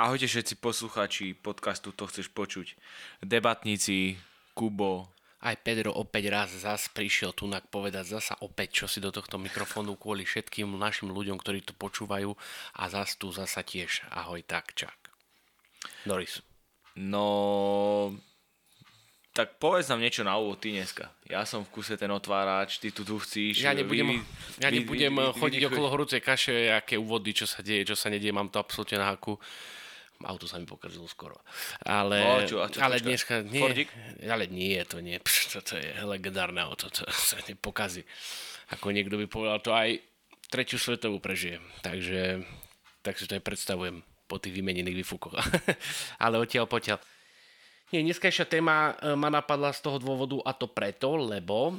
Ahojte všetci poslucháči podcastu To chceš počuť. Debatníci, Kubo. Aj Pedro opäť raz zas prišiel tunak povedať zasa opäť čosi do tohto mikrofónu kvôli všetkým našim ľuďom, ktorí to počúvajú a zas tu zasa tiež. Ahoj, tak čak. Doris. No, tak povedz nám niečo na úvod ty dneska. Ja som v kuse ten otvárač, ty tu chcíš. Ja nebudem chodiť okolo horúcej kaše, aké úvody, čo sa deje, čo sa nedieje, mám to absolútne na haku. Auto sa mi pokazilo skoro. Ale, ale dneska nie. Fordik? Ale nie, to nie. To je legendárne auto, to sa nepokazí. Ako niekto by povedal, to aj tretiu svetovú prežije. Takže tak si to aj predstavujem po tých vymenených vyfúkoch. Ale odtiaľ potiaľ. Nie, dneskajšia téma ma napadla z toho dôvodu a to preto, lebo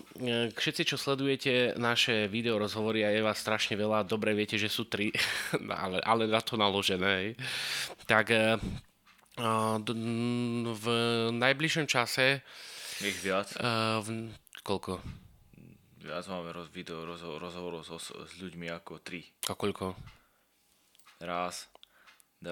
všetci, čo sledujete naše video rozhovory a je vás strašne veľa, dobre viete, že sú tri, ale na to naložené. Tak v najbližšom čase... Ich viac? Koľko? Viac máme video rozhovorov s ľuďmi ako tri. A koľko? 1, 2, 3...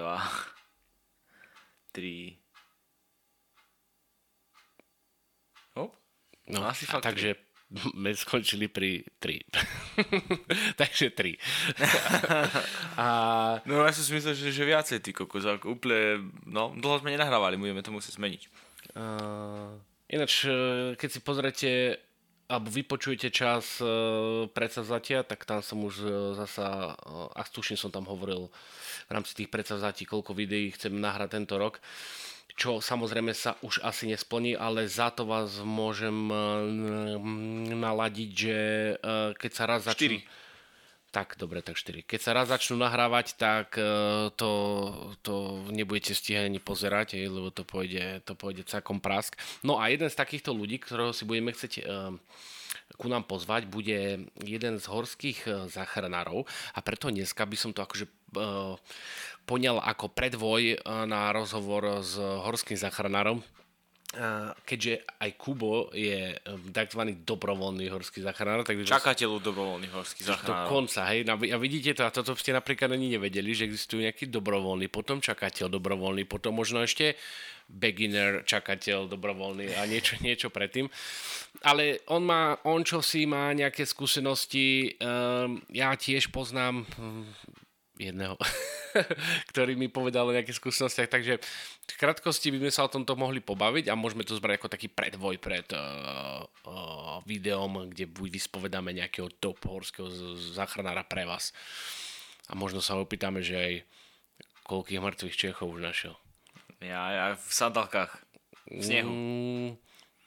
No, takže sme skončili pri 3. Takže 3. No ja som si myslel, že viacej ty kokos. Úplne, no dlho sme nenahrávali, budeme to musieť zmeniť. Ináč, keď si pozrete alebo vypočujete čas predsavzatia, tak tam som už zasa, a tuším som tam hovoril v rámci tých predsavzatí, koľko videí chcem nahrať tento rok. Čo samozrejme sa už asi nesplní, ale za to vás môžem naladiť, že keď sa raz začnú... 4. Tak, dobre, tak 4. Keď sa raz začnú nahrávať, tak to nebudete stíhať ani pozerať, lebo to pôjde celkom prask. No a jeden z takýchto ľudí, ktorého si budeme chcieť ku nám pozvať, bude jeden z horských záchranárov a preto dneska by som to akože... poňal ako predvoj na rozhovor s horským záchranárom, keďže aj Kubo je takzvaný dobrovoľný horský záchranár. Čakateľu dobrovoľných horských záchranárov. Do konca, hej. A vidíte to, a toto ste napríklad ani nevedeli, že existujú nejaký dobrovoľný, potom čakateľ dobrovoľný, potom možno ešte beginner, čakateľ dobrovoľný a niečo predtým. Ale on čosi má nejaké skúsenosti, ja tiež poznám... jedného, ktorý mi povedal o nejakých skúsenostiach, takže v krátkosti by sme sa o tomto mohli pobaviť a môžeme to zbrať ako taký predvoj pred videom, kde vyspovedáme nejakého top horského záchranára pre vás. A možno sa opýtame, že aj koľkých mŕtvych Čechov už našiel. Ja v sandálkach, v snehu.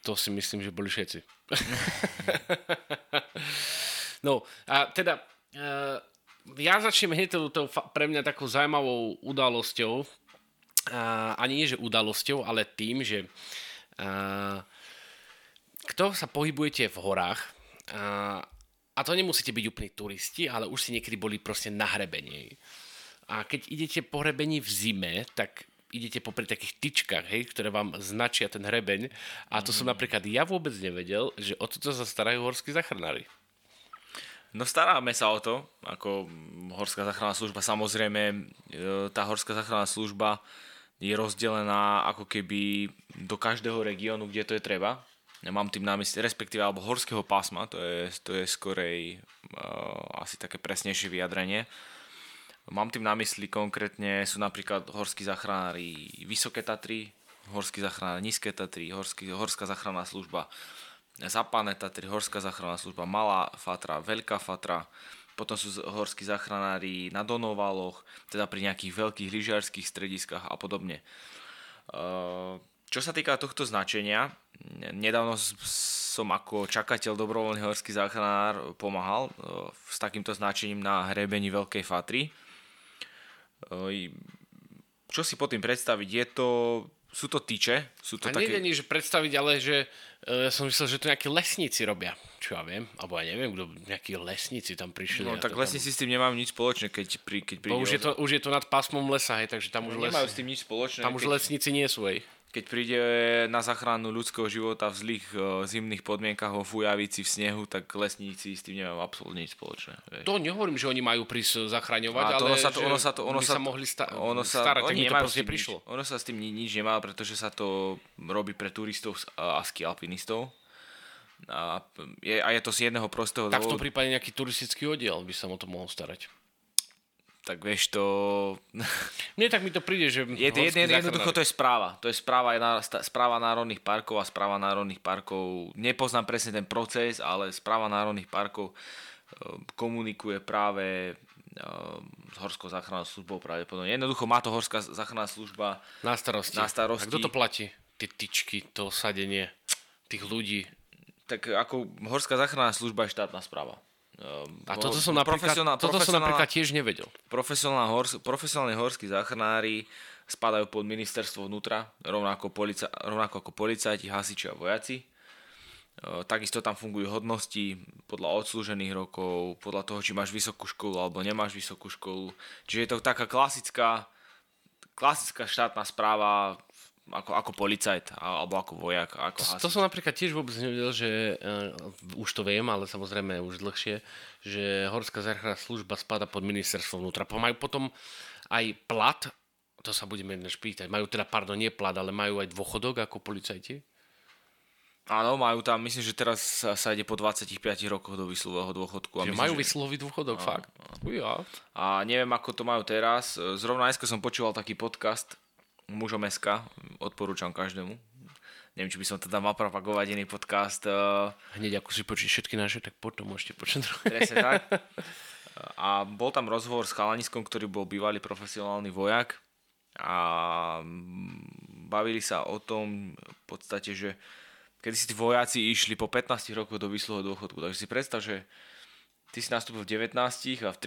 To si myslím, že boli všetci. No, a teda... ja začnem hneď tou pre mňa takou zaujímavou udalosťou a nie že udalosťou, ale tým, že kto sa pohybujete v horách a to nemusíte byť úplní turisti, ale už si niekedy boli proste na hrebení a keď idete po hrebení v zime, tak idete popri takých tyčkách, hej, ktoré vám značia ten hrebeň a to som napríklad ja vôbec nevedel, že o toto sa starajú horskí záchranári. No staráme sa o to, ako Horská záchranná služba. Samozrejme, tá Horská záchranná služba je rozdelená ako keby do každého regiónu, kde to je treba. Ja mám tým na mysli, respektíve, alebo horského pásma, to je skorej asi také presnejšie vyjadrenie. Mám tým na mysli konkrétne, sú napríklad horskí záchranári Vysoké Tatry, horskí záchranári Nízke Tatry, Horská záchranná služba Západné Tatry, Horská záchranná služba Malá fatra, Veľká fatra, potom sú horskí záchranári na Donovaloch, teda pri nejakých veľkých lyžiarských strediskách a podobne. Čo sa týka tohto značenia, nedávno som ako čakateľ dobrovoľný horský záchranár pomáhal s takýmto značením na hrebení Veľkej fatry. Čo si po tým predstaviť? Sú to tyče. Sú to a také... neviem, že predstaviť, ale že som myslel, že to nejakí lesníci robia. Čo ja viem, alebo ja neviem, kto nejakí lesníci tam prišli. No tak lesníci tam... s tým nemajú nič spoločné, keď príde... Už je to nad pásmom lesa, hej, takže tam už... Nemajú s tým nič spoločné. Tam už lesníci nie sú, hej. keď príde na záchranu ľudského života v zlých zimných podmienkach vo Fujavici v snehu, tak lesníci s tým nemajú absolútne nič spoločné. Vieš. To nehovorím, že oni majú prísť zachraňovať, ale ono sa s tým nič nemá, pretože sa to robí pre turistov a ski alpinistov. A je to z jedného prostého dôvodu. Tak v tom prípade nejaký turistický oddiel by sa o to mohol starať. Tak vieš to... Mne tak mi to príde, že... Jednoducho to je správa. To je správa národných parkov a správa národných parkov. Nepoznám presne ten proces, ale správa národných parkov komunikuje práve s Horskou záchrannou službou pravdepodobne. Jednoducho má to Horská záchranná služba na starosti. A kto to platí? Tie tyčky, to sadenie tých ľudí. Tak ako Horská záchranná služba je štátna správa. A toto som napríklad tiež nevedel. Profesionálne horskí záchranári spadajú pod ministerstvo vnútra, rovnako ako policajti, hasiči a vojaci. Takisto tam fungujú hodnosti podľa odslúžených rokov, podľa toho, či máš vysokú školu alebo nemáš vysokú školu. Čiže je to taká klasická štátna správa ako policajt, alebo ako vojak. Ako to som napríklad tiež vôbec nevedel, že už to viem, ale samozrejme už dlhšie, že Horská záchranná služba spada pod ministerstvo vnútra. Majú potom aj plat, to sa budeme jednáč pýtať, majú teda, nie plat, ale majú aj dôchodok ako policajti? Áno, majú tam, myslím, že teraz sa ide po 25 rokoch do výsluhového dôchodku. A myslím, majú výsluhový dôchodok, fakt. Ja. A neviem, ako to majú teraz. Zrovna dneska som počúval taký podcast, Mužom SK, odporúčam každému. Neviem, či by som teda mal propagovať iný podcast. Hneď ako si počuť všetky naše, tak potom môžete počuť. Presne tak. A bol tam rozhovor s chalaniskom, ktorý bol bývalý profesionálny vojak a bavili sa o tom v podstate, že kedy si tí vojaci išli po 15 rokoch do výsluhového dôchodku. Takže si predstav, že ty si nastúpil v 19 a v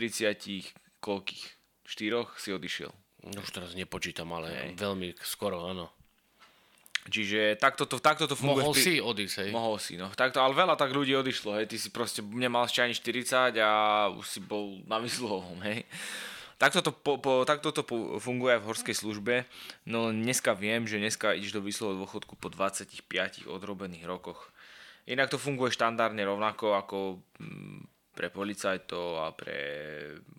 30 koľkých? 4 si odišiel. Už teraz nepočítam, ale veľmi skoro, áno. Čiže takto to funguje. Mohol si odísť, hej? Mohol si, no. Takto, ale veľa tak ľudí odišlo, hej. Ty si proste nemal ešte ani 40 a už si bol na výsluhovom, hej. Takto to funguje aj v horskej službe. No dneska viem, že dneska ideš do výsluhového dôchodku po 25 odrobených rokoch. Inak to funguje štandardne rovnako ako pre policajtov a pre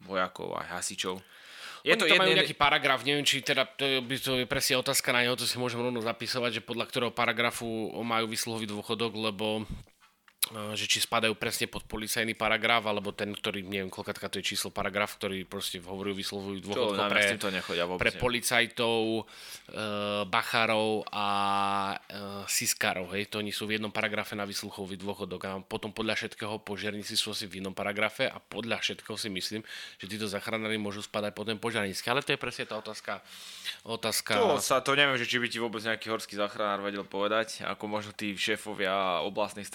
vojakov a hasičov. Oni tam majú nejaký paragraf, neviem, či teda to je presne otázka na neho, to si môžem rovno zapisovať, že podľa ktorého paragrafu majú výsluhový dôchodok, lebo že či spadajú presne pod policajný paragraf, alebo ten, ktorý, neviem, koľkatka to je číslo paragraf, ktorý proste hovorí o výsluhový dôchodok pre policajtov, bachárov a siskárov, hej, to oni sú v jednom paragrafe na výsluhový dôchodok a potom podľa všetkého požiarníci sú asi v inom paragrafe a podľa všetkého si myslím, že títo zachránári môžu spadať pod ten požiarnícky, ale to je presne tá otázka. To neviem, že či by ti vôbec nejaký horský záchranár vedel povedať, ako možno tí šéfovia oblastných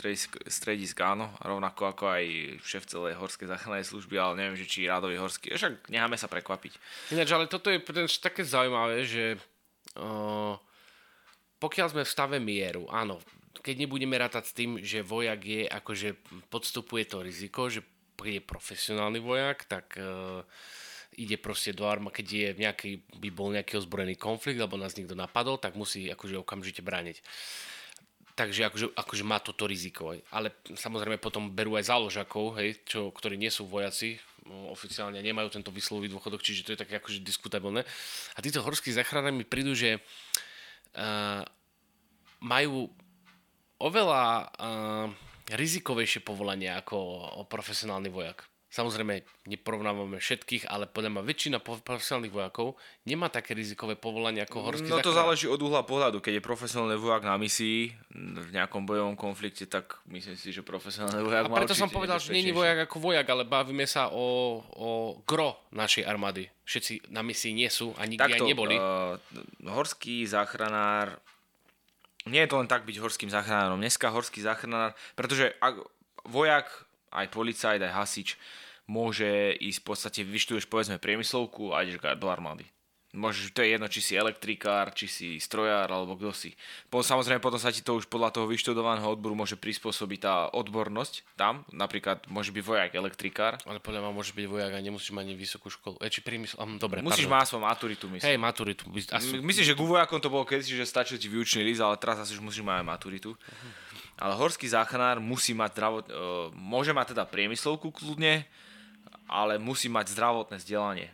stredisk, áno, rovnako ako aj šéf celej horskej záchrannej služby, ale neviem, že či Radový horský, však necháme sa prekvapiť. Ináč, ale toto je také zaujímavé, že pokiaľ sme v stave mieru, áno, keď nebudeme rátať s tým, že vojak je, akože podstupuje to riziko, že je profesionálny vojak, tak ide proste do armády, keď je by bol nejaký ozbrojený konflikt, alebo nás niekto napadol, tak musí akože okamžite brániť. Takže akože má toto riziko. Ale samozrejme potom berú aj záložakov, hej, ktorí nie sú vojaci, oficiálne nemajú tento výsluhový dôchodok, čiže to je také akože diskutabilné. A títo horskí záchranári mi prídu, že majú oveľa rizikovejšie povolania ako profesionálny vojak. Samozrejme, neporovnávame všetkých, ale podľa ma väčšina profesionálnych vojakov nemá také rizikové povolanie ako horský záchranár. No to záleží od uhla pohľadu. Keď je profesionálny vojak na misii v nejakom bojovom konflikte, tak myslím si, že profesionálny vojak má určite. A preto som povedal, že nie je vojak ako vojak, ale bavíme sa o gro našej armády. Všetci na misii nie sú a nikdy aj neboli. Horský záchranár... Nie je to len tak byť horským záchranárom. Dneska horský záchranár... Pretože vojak... aj policajt, aj hasič môže ísť v podstate, vyštuduješ povedzme priemyslovku a ideš do armády. Môžeš, to je jedno, či si elektrikár, či si strojár, alebo kto si. Samozrejme, potom sa ti to už podľa toho vyštudovaného odboru môže prispôsobiť tá odbornosť tam. Napríklad, môže byť vojak elektrikár. Ale podľa mňa môže byť vojak a nemusíš mať ani vysokú školu. Či priemysl... Dobre, musíš mať svoju maturitu, myslím. Hej, maturitu. Myslím, že k vojakom to bolo kedysi, že stačil ti výučný list, ale teraz asi už musíš mať aj maturitu. Ale horský záchranár musí mať môže mať teda priemyslovku kľudne, ale musí mať zdravotné vzdelanie.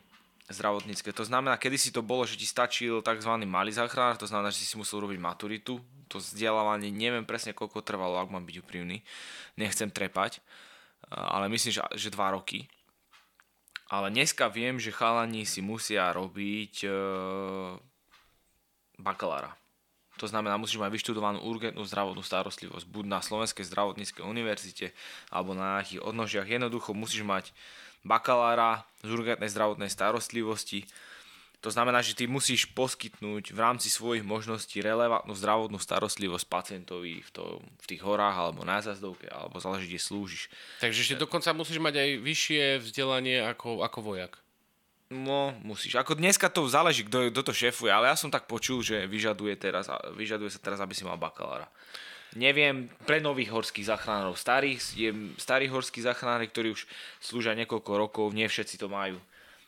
Zdravotnícke. To znamená, kedysi to bolo, že ti stačil tzv. Malý záchranár, to znamená, že si musel robiť maturitu, to vzdelávanie, neviem presne koľko trvalo, ak mám byť úprimný, nechcem trepať, ale myslím, že 2 roky. Ale dneska viem, že chalani si musia robiť bakalára. To znamená, musíš mať vyštudovanú urgentnú zdravotnú starostlivosť, buď na Slovenskej zdravotníckej univerzite, alebo na nejakých odnožiach. Jednoducho musíš mať bakalára z urgentnej zdravotnej starostlivosti. To znamená, že ty musíš poskytnúť v rámci svojich možností relevantnú zdravotnú starostlivosť pacientovi v tých horách alebo na zázdovke, alebo záleží, kde slúžiš. Takže ešte dokonca musíš mať aj vyššie vzdelanie ako vojak. No, musíš. Ako dneska to záleží, kto to šéfuje, ale ja som tak počul, že vyžaduje sa teraz, aby si mal bakalára. Neviem, pre nových horských záchranárov, starí horskí záchranári, ktorí už slúžia niekoľko rokov, nie všetci to majú.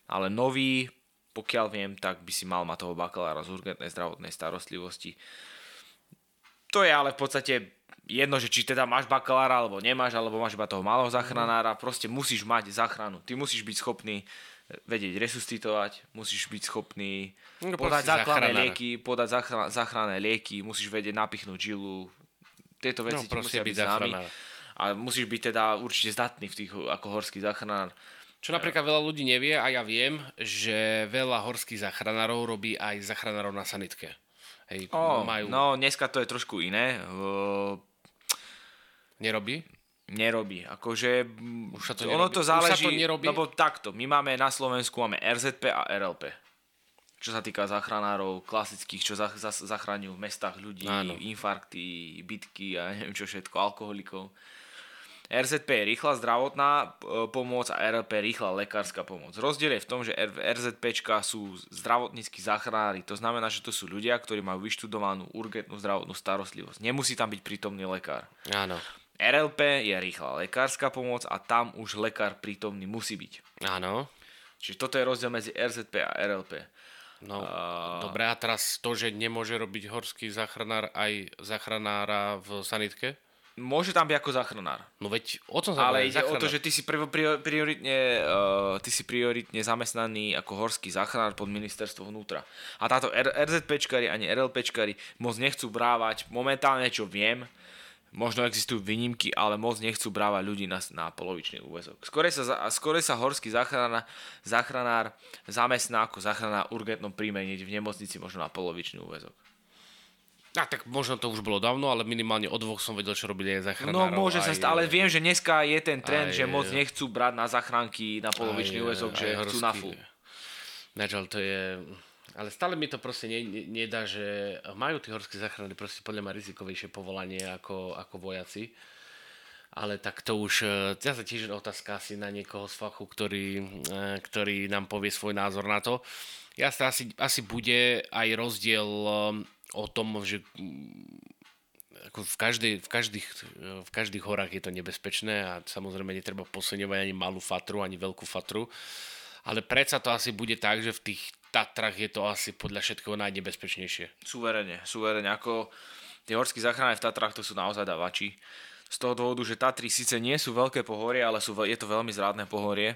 Ale noví, pokiaľ viem, tak by si mal mať toho bakalára z urgentnej zdravotnej starostlivosti. To je ale v podstate jedno, že či teda máš bakalára alebo nemáš, alebo máš iba toho malého záchranára, proste musíš mať záchranu. Ty musíš byť schopný vedieť resuscitovať, musíš byť schopný podať záchranné lieky, musíš vedieť napichnúť žilu. Tieto veci ti musia byť známy. A musíš byť teda určite zdatný v tých ako horský záchranár. Čo napríklad veľa ľudí nevie, a ja viem, že veľa horských záchranárov robí aj záchranárov na sanitke. Hej, majú... No, dneska to je trošku iné. Nerobí. Akože už sa to nerobí. Ono to záleží, lebo takto. My máme na Slovensku RZP a RLP. Čo sa týka záchranárov klasických, čo zachraňujú v mestách ľudí, áno, infarkty, bitky a neviem čo všetko, alkoholikov. RZP je rýchla zdravotná pomoc a RLP rýchla lekárska pomoc. Rozdiel je v tom, že RZPčka sú zdravotníckí záchranári, to znamená, že to sú ľudia, ktorí majú vyštudovanú urgentnú zdravotnú starostlivosť. Nemusí tam byť prítomný lekár. Áno. RLP je rýchla lekárska pomoc a tam už lekár prítomný musí byť. Áno. Čiže toto je rozdiel medzi RZP a RLP. No, dobre, a teraz to, že nemôže robiť horský záchranár aj záchranára v sanitke? Môže tam byť ako záchranár. No veď o tom záchranár. Ale ide o to, že ty si prioritne zamestnaný ako horský záchranár pod ministerstvo vnútra. A táto RZPčkari ani RLPčkari moc nechcú brávať, momentálne čo viem, možno existujú výnimky, ale moc nechcú brávať ľudí na polovičný úväzok. Skôr sa horský záchranár zamestná ako záchranár urgentnom príjme v nemocnici možno na polovičný úväzok. A tak možno to už bolo dávno, ale minimálne o 2 som vedel, čo robili aj záchranárov. No môže sa stále, ale viem, že dneska je ten trend, že moc nechcú brať na záchranky na polovičný úväzok, že chcú na full. Načal to je... Ale stále mi to proste nedá, že majú tí horské záchranári proste podľa mňa rizikovejšie povolanie ako vojaci. Ale tak to už, ja sa tiež otázka asi na niekoho z fachu, ktorý nám povie svoj názor na to. Jasne, asi bude aj rozdiel o tom, že ako v každých horách je to nebezpečné a samozrejme netreba posuňovať ani malú fatru, ani veľkú fatru. Ale predsa to asi bude tak, že v tých Tatrách je to asi podľa všetkého najnebezpečnejšie. Suverene. Ako tie horské záchranári v Tatrách to sú naozaj dávači. Z toho dôvodu, že Tatry síce nie sú veľké pohorie, ale je to veľmi zrádne pohorie.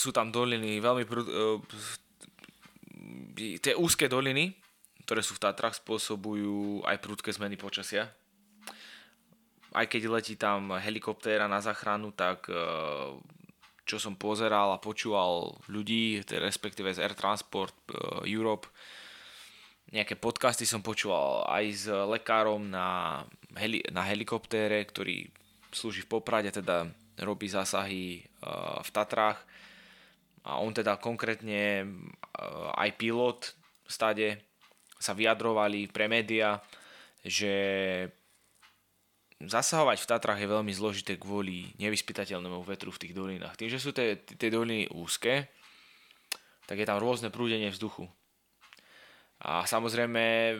Sú tam doliny, veľmi tie úzke doliny, ktoré sú v Tatrách, spôsobujú aj prudké zmeny počasia. Aj keď letí tam helikoptéra na záchranu, tak... čo som pozeral a počúval ľudí, respektíve z Air Transport Europe. Nejaké podcasty som počúval aj s lekárom na helikoptére, ktorý slúži v Poprade, teda robí zásahy v Tatrách. A on teda konkrétne, aj pilot stade, sa vyjadrovali pre média, že... zasahovať v Tatrách je veľmi zložité kvôli nevyspytateľnému vetru v tých dolinách. Tým, že sú tie doliny úzke, tak je tam rôzne prúdenie vzduchu. A samozrejme,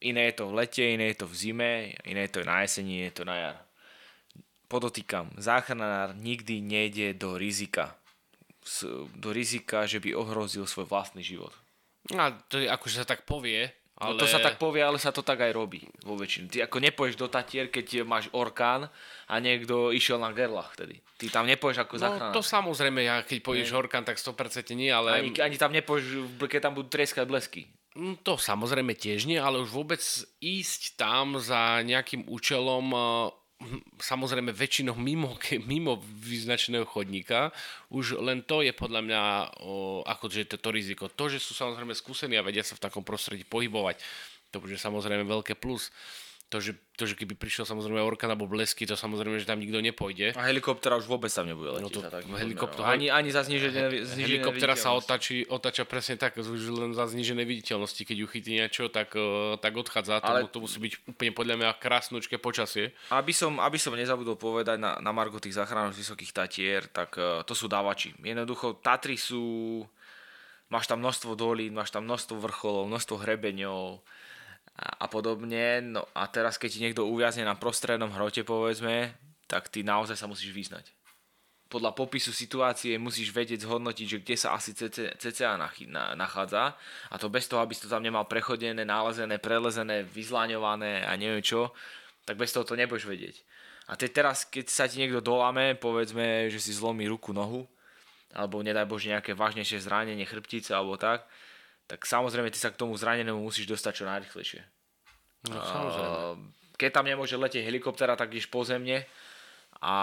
iné je to v lete, iné je to v zime, iné je to na jeseni, iné je to na jar. Podotýkam, záchranár nikdy nejde do rizika, že by ohrozil svoj vlastný život. A to je, akože sa tak povie, ale... No to sa tak povie, ale sa to tak aj robí vo väčšine. Ty ako nepoješ do Tatier, keď máš orkán a niekto išiel na Gerlach tedy. Ty tam nepoješ ako záchranár. No to samozrejme, ja, keď poješ orkán, tak 100% nie, ale... Ani tam nepoješ, keď tam budú treskať blesky. To samozrejme tiež nie, ale už vôbec ísť tam za nejakým účelom... Samozrejme väčšinou mimo vyznačeného chodníka, už len to je podľa mňa akože toto riziko. To, že sú samozrejme skúsení a vedia sa v takom prostredí pohybovať, to bude samozrejme veľké plus. To, že keby prišiel samozrejme orkan alebo blesky, to samozrejme, že tam nikto nepôjde. A helikoptera už vôbec tam nebude letiť. No to, ani za znížené viditeľnosti. Helikoptera sa otáča presne tak, už len za znížené viditeľnosti. Keď ju chytí niečo, tak odchádza. Ale to musí byť úplne podľa mňa krásnočké počasie. Aby som nezabudol povedať na margo tých záchranárov z Vysokých Tatier, tak to sú dávači. Jednoducho, Tatry sú... Máš tam množstvo dolín, máš tam množstvo vrcholov, množstvo hrebeňov a podobne. No a teraz, keď ti niekto uviazne na prostrednom hrote, povedzme, tak ty naozaj sa musíš vyznať. Podľa popisu situácie musíš vedieť zhodnotiť, že kde sa asi cca nachádza, a to bez toho, aby si to tam nemal prechodené, nálezené, prelezené, vyzláňované a neviem čo, tak bez toho to nebudeš vedieť. A teraz, keď sa ti niekto dolame, povedzme, že si zlomí ruku, nohu, alebo nedaj Bože nejaké vážnejšie zranenie chrbtice alebo tak samozrejme ty sa k tomu zranenému musíš dostať čo najrýchlejšie. No, samozrejme. Keď tam nemôže letieť helikoptera, tak ideš po zemne a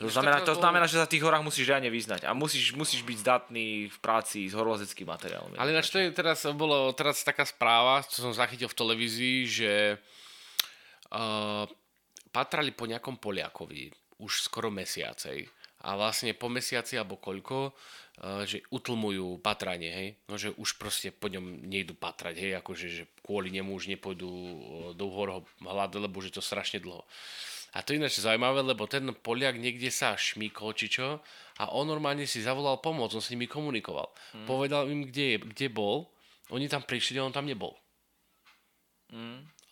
to znamená, že sa v tých horách musíš reálne vyznať a musíš byť zdatný v práci s horolezeckým materiálom. Ale ináč to je teraz taká správa, čo som zachytil v televízii, že patrali po nejakom Poliakovi už skoro mesiacej a vlastne po mesiaci alebo koľko, že utlmujú patranie, hej? No, že už proste po ňom nejdu patrať, hej? Akože že kvôli nemu už nepôjdu do hor hľadať, lebo že to strašne dlho. A to je ináč zaujímavé, lebo ten Poliak niekde sa šmýkol či čo a on normálne si zavolal pomoc, on s nimi komunikoval. Povedal im, kde bol, oni tam prišli a on tam nebol.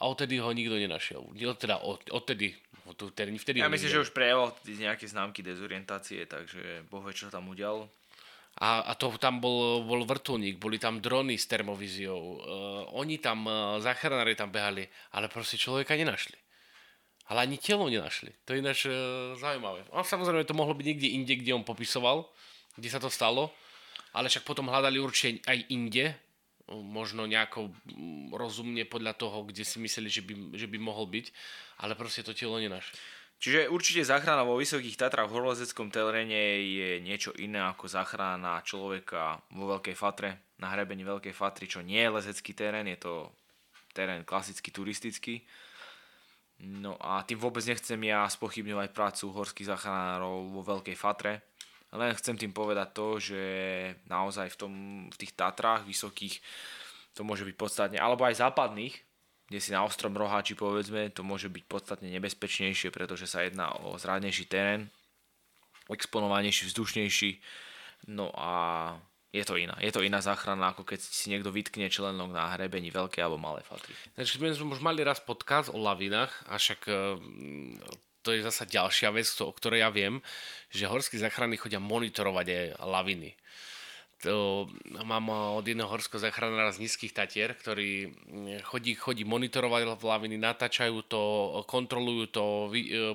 A odtedy ho nikto nenašiel. Teda odtedy. Vtedy ja myslím, že už prejavoval nejaké známky dezorientácie, takže Boh vie, čo tam udial. A to tam bol vrtuľník, boli tam drony s termovíziou. Oni tam, záchranári tam behali, ale proste človeka nenašli. Ale ani telo nenašli. To je ináč zaujímavé. A samozrejme, to mohlo byť niekde inde, kde on popisoval, kde sa to stalo. Ale však potom hľadali určite aj inde, možno nejako rozumne podľa toho, kde si mysleli, že by mohol byť, ale proste to telo nenašli. Čiže určite záchrana vo Vysokých Tatrách v horolezeckom teréne je niečo iné ako záchrana človeka vo Veľkej Fatre, na hrebení Veľkej Fatry, čo nie je lezecký terén, je to terén klasicky turistický. No a tým vôbec nechcem ja spochybňovať prácu horských záchranárov vo Veľkej Fatre, len chcem tým povedať to, že naozaj v tých Tatrách vysokých to môže byť podstatne, alebo aj západných, kde si na ostrom Roháči povedzme, to môže byť podstatne nebezpečnejšie, pretože sa jedná o zrádnejší terén, exponovanejší, vzdušnejší. No a je to iná záchrana, ako keď si niekto vytkne členok na hrebení Veľkej alebo Malej Fatry. Takže my sme už mali raz podcast o lavinách, a však... To je zasa ďalšia vec, o ktorej ja viem, že horskí záchrany chodia monitorovať aj laviny. To mám od jedného horského záchranára z Nízkych Tatier, ktorý chodí monitorovať laviny, natáčajú to, kontrolujú to,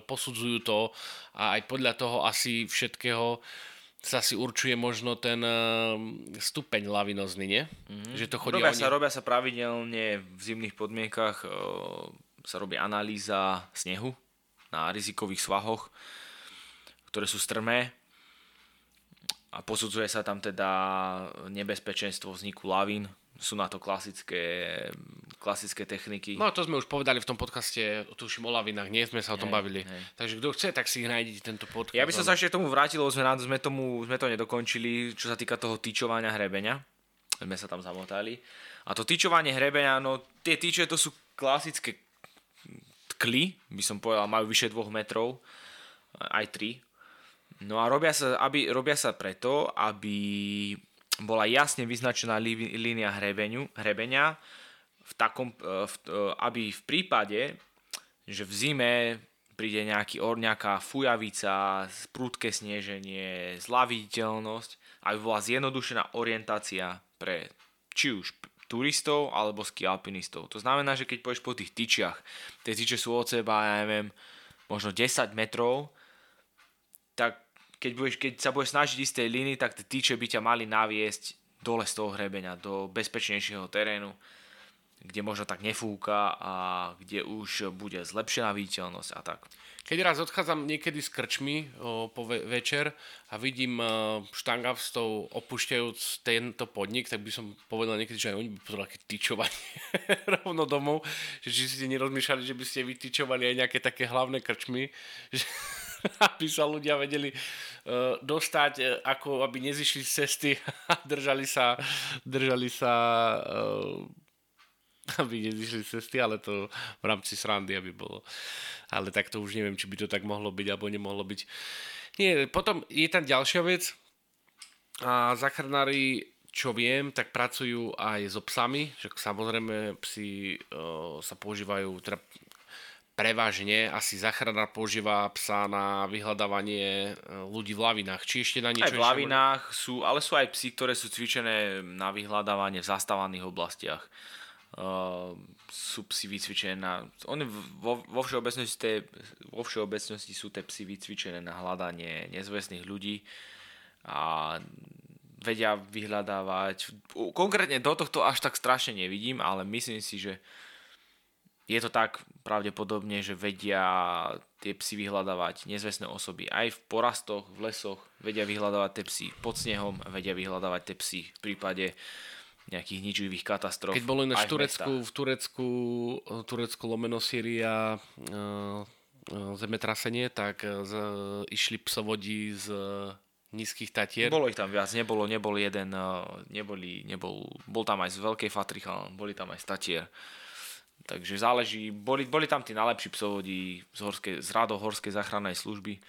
posudzujú to a aj podľa toho asi všetkého sa si určuje možno ten stupeň lavinozny, nie? Že to chodia robia sa pravidelne v zimných podmienkach, sa robí analýza snehu na rizikových svahoch, ktoré sú strmé, a posudzuje sa tam teda nebezpečenstvo vzniku lavín. Sú na to klasické techniky. No to sme už povedali v tom podcaste, tuším, o lavinách, nie sme sa o tom bavili. Hej. Takže kto chce, tak si nájdete tento podcast. Ja by som sa ešte k tomu vrátil, sme to nedokončili, čo sa týka toho tyčovania hrebenia. Sme sa tam zamotali. A to tyčovanie hrebenia, no tie tyče to sú klasické tkli, by som povedal, majú vyše 2 metrov, aj 3. No a robia sa preto, aby bola jasne vyznačená línia hrebenia, aby v prípade, že v zime príde nejaká fujavica, prudké sneženie, zlá viditeľnosť, aby bola zjednodušená orientácia pre či už turistov alebo ski alpinistov. To znamená, že keď pôjdeš po tých tyčiach, tie tyče sú od seba, možno 10 metrov, tak keď sa budeš snažiť ísť tej línii, tak tie tyče by ťa mali naviesť dole z toho hrebenia, do bezpečnejšieho terénu, kde možno tak nefúka a kde už bude zlepšená viditeľnosť a tak. Keď raz odchádzam niekedy s krčmi večer a vidím štangavstov opúšťajúc tento podnik, tak by som povedal niekedy, že aj oni by povedali také tyčovanie rovno domov, že či ste nerozmýšľali, že by ste vytyčovali aj nejaké také hlavné krčmy, že aby sa ľudia vedeli dostať, ako aby nezišli z cesty a držali sa aby nezišli cesty, ale to v rámci srandy aby bolo. Ale tak to už neviem, či by to tak mohlo byť, alebo nemohlo byť. Nie, potom je tam ďalšia vec. A záchranári, čo viem, tak pracujú aj so psami. Že samozrejme, psi sa používajú prevažne. Asi záchranár používa psa na vyhľadávanie ľudí v lavinách. Či ešte na niečo? Aj v lavinách sú, ale sú aj psi, ktoré sú cvičené na vyhľadávanie v zastávaných oblastiach. Sú psi vycvičené oni vo všeobecnosti sú tie psi vycvičené na hľadanie nezvestných ľudí a vedia vyhľadávať. Konkrétne do tohto až tak strašne nevidím, ale myslím si, že je to tak pravdepodobne, že vedia tie psi vyhľadávať nezvestné osoby. Aj v porastoch, v lesoch vedia vyhľadávať tie psi, pod snehom vedia vyhľadávať tie psi v prípade nejakých ničivých katastrof. Keď bolo ináč v Turecku Lomeno Syria zemetrasenie, tak išli psovodi z Nízkych Tatier. Bolo ich tam viac, bol tam aj z Veľkej Fatry, boli tam aj z Tatier. Takže záleží, boli tam tí najlepší psovodi z radov horskej záchrannej služby.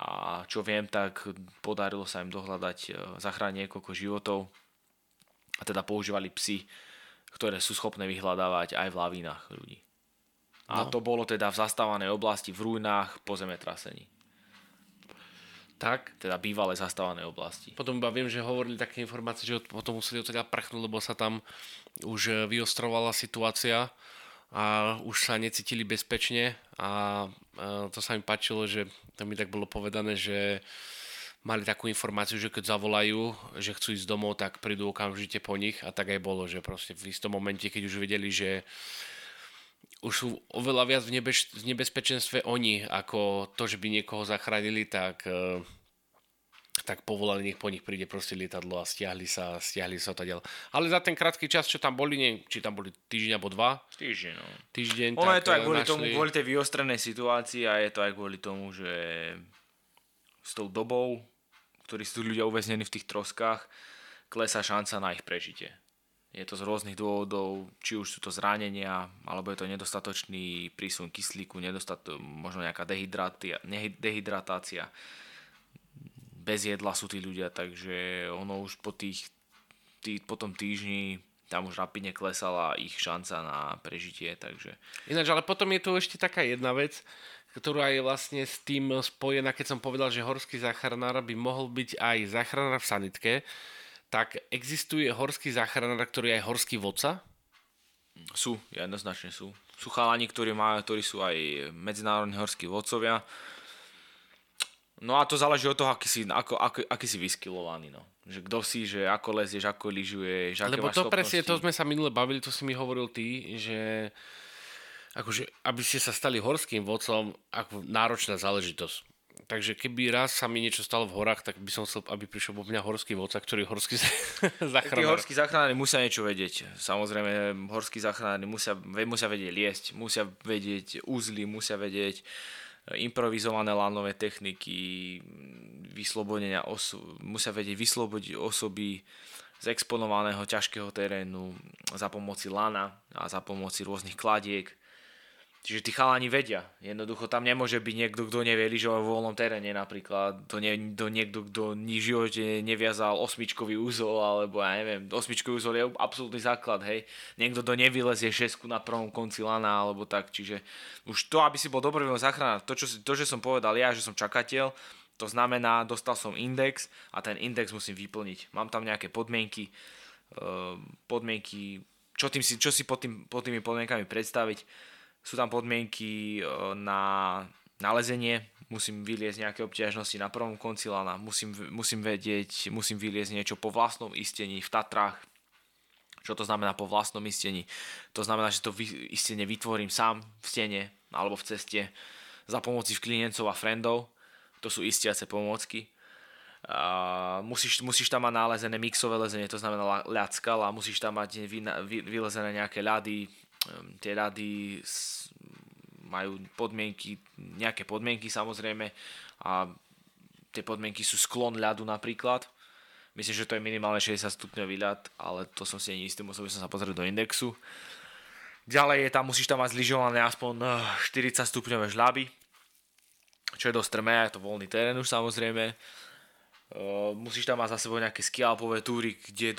A čo viem, tak podarilo sa im dohľadať zachrániť niekoľko životov. A teda používali psy, ktoré sú schopné vyhľadávať aj v lavínach ľudí. A to bolo teda v zastávanej oblasti, v ruinách po zemetrasení. Tak? Teda bývalé zastávané oblasti. Potom iba viem, že hovorili také informácie, že potom museli odtiaľ prchnúť, lebo sa tam už vyostrovala situácia a už sa necítili bezpečne. A to sa mi páčilo, že to mi tak bolo povedané, že mali takú informáciu, že keď zavolajú, že chcú ísť domov, tak prídu okamžite po nich a tak aj bolo, že proste v istom momente, keď už vedeli, že už sú oveľa viac v nebezpečenstve oni, ako to, že by niekoho zachránili, tak povolali, nech po nich príde proste lietadlo a stiahli sa odtiaľ. Ale za ten krátky čas, čo tam boli, či tam boli týždeň alebo dva? Týždeň, no. Týždeň, ono tak je to aj kvôli tomu, kvôli tej vyostrenej situácii a je to aj kvôli tomu, že s tou dobou, ktorí sú ľudia uväznení v tých troskách, klesá šanca na ich prežitie. Je to z rôznych dôvodov, či už sú to zranenia, alebo je to nedostatočný prísun kyslíku, možno nejaká dehydratácia. Bez jedla sú tí ľudia, takže ono už po tom týždni tam už rapidne klesala ich šanca na prežitie. Takže ináč, ale potom je tu ešte taká jedna vec, ktorá je vlastne s tým spojená, keď som povedal, že horský záchranár by mohol byť aj záchranár v sanitke, tak existuje horský záchranár, ktorý je aj horský vodca? Sú, jednoznačne sú. Sú chalani, ktorí sú aj medzinárodní horskí vodcovia. No a to záleží od toho, aký si vyskylovaný, no. Že kto si, že ako lezieš, ako lyžuješ, aké máš schopnosti. Lebo to presne, to sme sa minule bavili, to si mi hovoril ty, že akože, aby ste sa stali horským vodcom, ako náročná záležitosť. Takže keby raz sa mi niečo stalo v horách, tak by som chcel, aby prišiel po mňa horský vodca, ktorý je horský záchranár. Tí horskí záchranári musia niečo vedieť. Samozrejme, horskí záchranári musia vedieť liesť, musia vedieť uzly, musia vedieť improvizované lánové techniky, musia vedieť vyslobodiť osoby z exponovaného ťažkého terénu za pomoci lana a za pomoci rôznych kladiek. Čiže tí chalani vedia. Jednoducho tam nemôže byť niekto, kto nevie lyžovať vo voľnom teréne napríklad. To niekto, kto v živote neviazal osmičkový úzol, alebo ja neviem, osmičkový úzol je absolútny základ, hej. Niekto, kto nevylezie šesku na prvom konci lana, alebo tak. Čiže už to, aby si bol dobrovoľný záchranár, to, že som povedal ja, že som čakateľ, to znamená, dostal som index a ten index musím vyplniť. Mám tam nejaké podmienky, čo si pod tými podmienkami predstaviť. Sú tam podmienky na lezenie, musím vyliezť nejaké obťažnosti na prvom konci lana, musím vyliezť niečo po vlastnom istení v Tatrách. Čo to znamená po vlastnom istení? To znamená, že to istenie vytvorím sám v stene alebo v ceste za pomoci vklínencov a friendov. To sú istiace pomôcky. Musíš tam mať nálezené mixové lezenie, to znamená ľad skala, musíš tam mať vylezené nejaké ľady. Tie rady majú nejaké podmienky samozrejme a tie podmienky sú sklon ľadu napríklad. Myslím, že to je minimálne 60 stupňový ľad, ale to som si nie istý, musel by som sa pozrieť do indexu. Ďalej je tam, musíš tam mať zlyžované aspoň 40 stupňové žľaby, čo je dosť trmé, je to voľný terén už samozrejme. Musíš tam mať za sebou nejaké skialpové túry, kde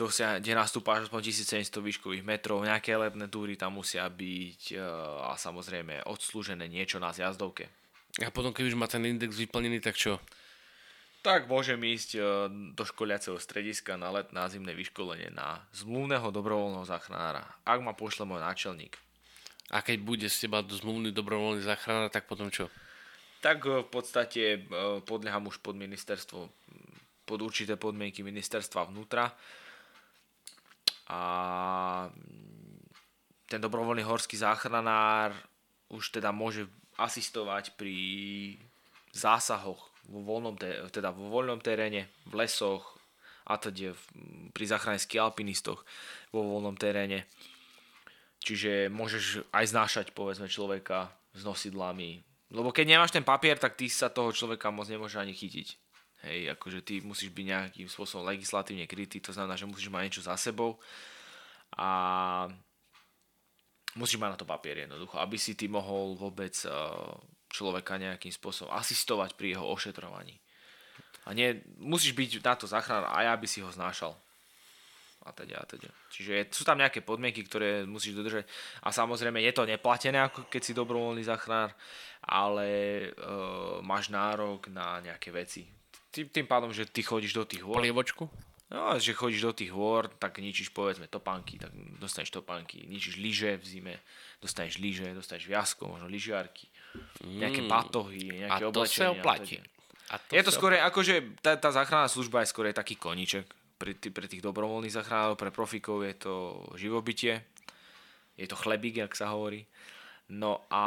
nastúpáš aspoň 1700 výškových metrov, nejaké letné túry tam musia byť a samozrejme odslúžené niečo na zjazdovke. A potom keď už má ten index vyplnený, tak čo? Tak môžem ísť do školiaceho strediska na let, na zimné vyškolenie na zmluvného dobrovoľného záchranára, ak ma pošle môj náčelník. A keď bude z teba zmluvný dobrovoľný záchranár, tak potom čo? Tak v podstate podlieham už pod ministerstvo, pod určité podmienky ministerstva vnútra a ten dobrovoľný horský záchranár už teda môže asistovať pri zásahoch vo voľnom teréne, v lesoch a teda pri záchrane ski alpinistoch vo voľnom teréne. Čiže môžeš aj znášať povedzme človeka s nosidlami, lebo keď nemáš ten papier, tak ty sa toho človeka moc nemôžeš ani chytiť. Hej, akože ty musíš byť nejakým spôsobom legislatívne krytý, to znamená, že musíš mať niečo za sebou a musíš mať na to papier jednoducho, aby si ty mohol vôbec človeka nejakým spôsobom asistovať pri jeho ošetrovaní. A nie, musíš byť na to záchranár aj aby si ho znášal. A teda. Čiže sú tam nejaké podmienky, ktoré musíš dodržať a samozrejme je to neplatené, ako keď si dobrovoľný záchranár, ale máš nárok na nejaké veci. Tým pádom, že ty chodíš do tých hôr. Plievočku? No, že chodíš do tých hôr, tak ničíš povedzme topánky, tak dostaneš topánky. Ničíš lyže v zime, dostaneš lyže, dostaneš viasko, možno lyžiarky, nejaké batohy, nejaké oblečenie. A to sa oplatí. Je to skôr akože tá záchranná služba je skôr taký koníček. Pre tých dobrovoľných záchranárov, pre profikov je to živobytie. Je to chlebík, jak sa hovorí. No a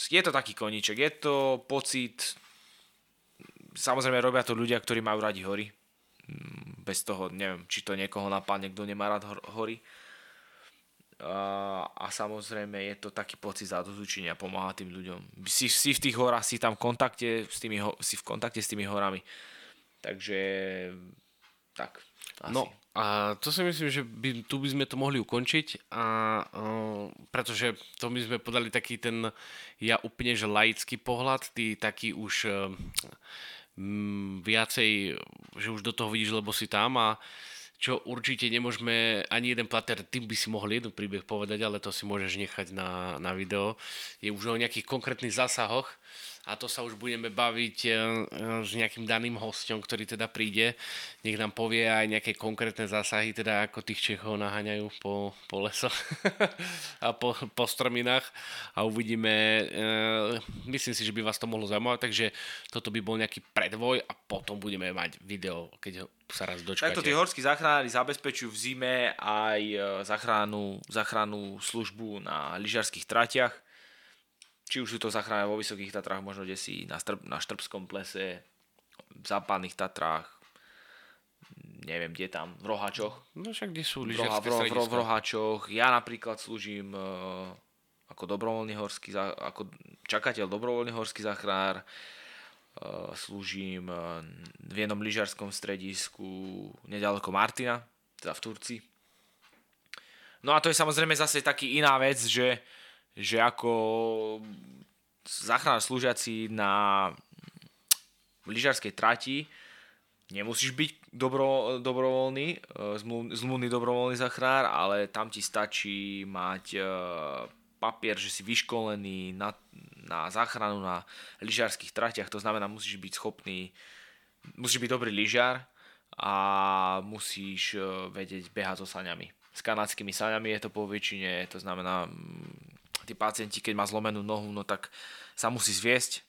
je to taký koníček, je to pocit. Samozrejme robia to ľudia, ktorí majú radi hory. Bez toho, neviem, či to niekoho napadne, kto nemá rád hory. A samozrejme je to taký pocit zadozučenia, pomáha tým ľuďom. Si v tých horách, si v kontakte s tými horami. Takže tak. Asi. No a to si myslím, že tu by sme to mohli ukončiť a pretože to my sme podali taký ten ja úplne že laický pohľad, ty taký už viacej, že už do toho vidíš, lebo si tam a čo určite nemôžeme, ani jeden plater, ty by si mohli jeden príbeh povedať, ale to si môžeš nechať na video. Je už o nejakých konkrétnych zásahoch. A to sa už budeme baviť s nejakým daným hosťom, ktorý teda príde. Nech nám povie aj nejaké konkrétne zásahy, teda ako tých Čechov naháňajú po lesoch a po strominách. A uvidíme, myslím si, že by vás to mohlo zaujímať, takže toto by bol nejaký predvoj a potom budeme mať video, keď sa raz dočkáte. Takto tí horskí záchranári zabezpečujú v zime aj záchrannú službu na lyžiarských tratiach. Či už sú to záchranné vo Vysokých Tatrách, možno kdesi na Štrbskom plese, v Západných Tatrách, neviem, kde tam, v Roháčoch. No však, kde sú lyžiarské strediska? V Roháčoch. Ja napríklad slúžim ako čakateľ dobrovoľný horský záchranár. Slúžim v jednom lyžiarskom stredisku nedaleko Martina, teda v Turcii. No a to je samozrejme zase taký iná vec, že že ako záchranár slúžiaci na lyžiarskej trati nemusíš byť dobrovoľný, zmluvný dobrovoľný záchranár, ale tam ti stačí mať papier, že si vyškolený na záchranu na lyžiarských tratiach. To znamená, musíš byť schopný, musíš byť dobrý lyžiar a musíš vedieť behať so saňami. S kanadskými saňami je to po väčšine, to znamená, tí pacienti, keď má zlomenú nohu, no tak sa musí zviesť.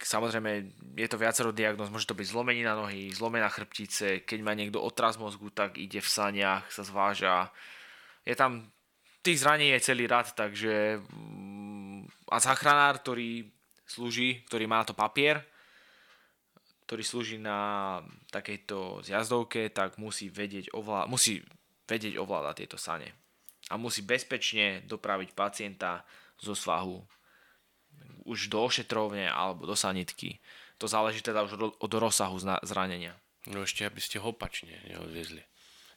Samozrejme, je to viacero diagnóz, môže to byť zlomenina nohy, zlomená chrbtice, keď má niekto otras mozgu, tak ide v saniach, sa zváža. Je tam, tých zranení je celý rad, takže a záchranár, ktorý slúži, ktorý má to papier, ktorý slúži na takejto zjazdovke, tak musí vedieť ovládať tieto sane. A musí bezpečne dopraviť pacienta zo svahu už do ošetrovne alebo do sanitky. To záleží teda už od rozsahu zranenia. No ešte, aby ste ho opačne neodviezli.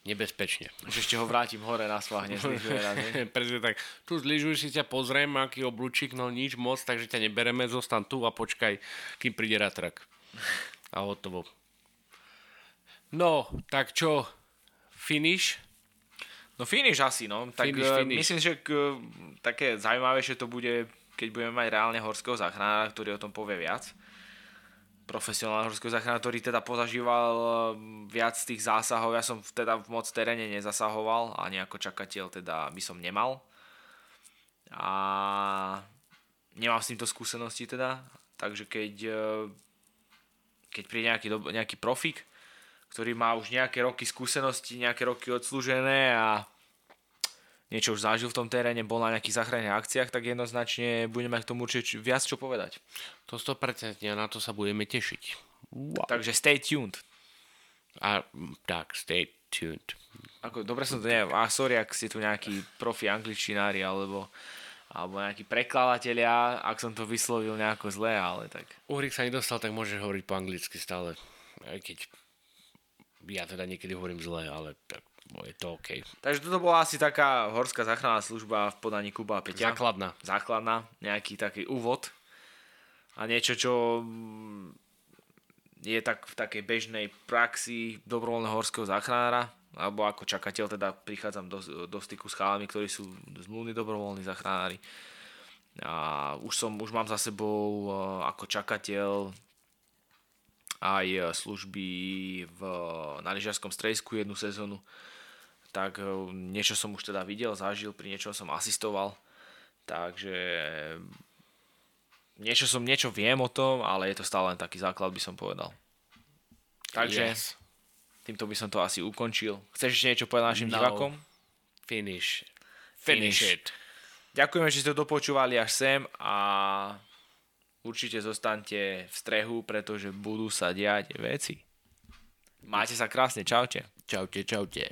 Nebezpečne. Už ešte ho vrátim hore na svah, nezlyžuje raz, ne? Prezident, tak tu zlyžuješ, si ťa pozriem, aký oblúčik, no nič moc, takže ťa nebereme, zostan tu a počkaj, kým príde ratrak. A hotovo. No, tak čo? Finish? No finish asi, no. Finish. Myslím, že také zaujímavejšie to bude, keď budeme mať reálne horského záchranára, ktorý o tom povie viac. Profesionálne horského záchranára, ktorý teda pozažíval viac tých zásahov. Ja som teda moc teréne nezasahoval a nejako čakateľ teda by som nemal. A nemám s týmto skúsenosti teda. Takže keď príde nejaký profík, ktorý má už nejaké roky skúsenosti, nejaké roky odslúžené a niečo už zažil v tom teréne, bol na nejakých záchranných akciách, tak jednoznačne budeme k tomu určite viac čo povedať. To 100% a na to sa budeme tešiť. Wow. Takže stay tuned. Tak, stay tuned. Ako, dobre som to neviem. Sorry, ak ste tu nejakí profi angličtinári alebo nejakí prekladatelia, ak som to vyslovil nejako zle, ale tak. Uhrik sa nedostal, tak môžeš hovoriť po anglicky stále. Aj keď ja teda niekedy hovorím zle, ale tak. Je to OK. Takže toto bola asi taká horská záchranná služba v podaní Kuba a Peťa. Základná. Nejaký taký úvod. A niečo, čo je tak v takej bežnej praxi dobrovoľného horského záchranára. Alebo ako čakateľ teda prichádzam do styku s chalami, ktorí sú zmluvní dobrovoľní záchranári. A už mám za sebou ako čakateľ aj služby na lyžiarskom stredisku jednu sezónu. Tak niečo som už teda videl, zažil, pri niečom som asistoval, takže niečo viem o tom, ale je to stále len taký základ, by som povedal. Takže yes. Týmto by som to asi ukončil. Chceš ešte niečo povedať našim divákom? Finish it. Ďakujeme, že ste to dopočúvali až sem a určite zostaňte v strehu, pretože budú sa diať veci. Máte sa krásne, čaute. Čaute.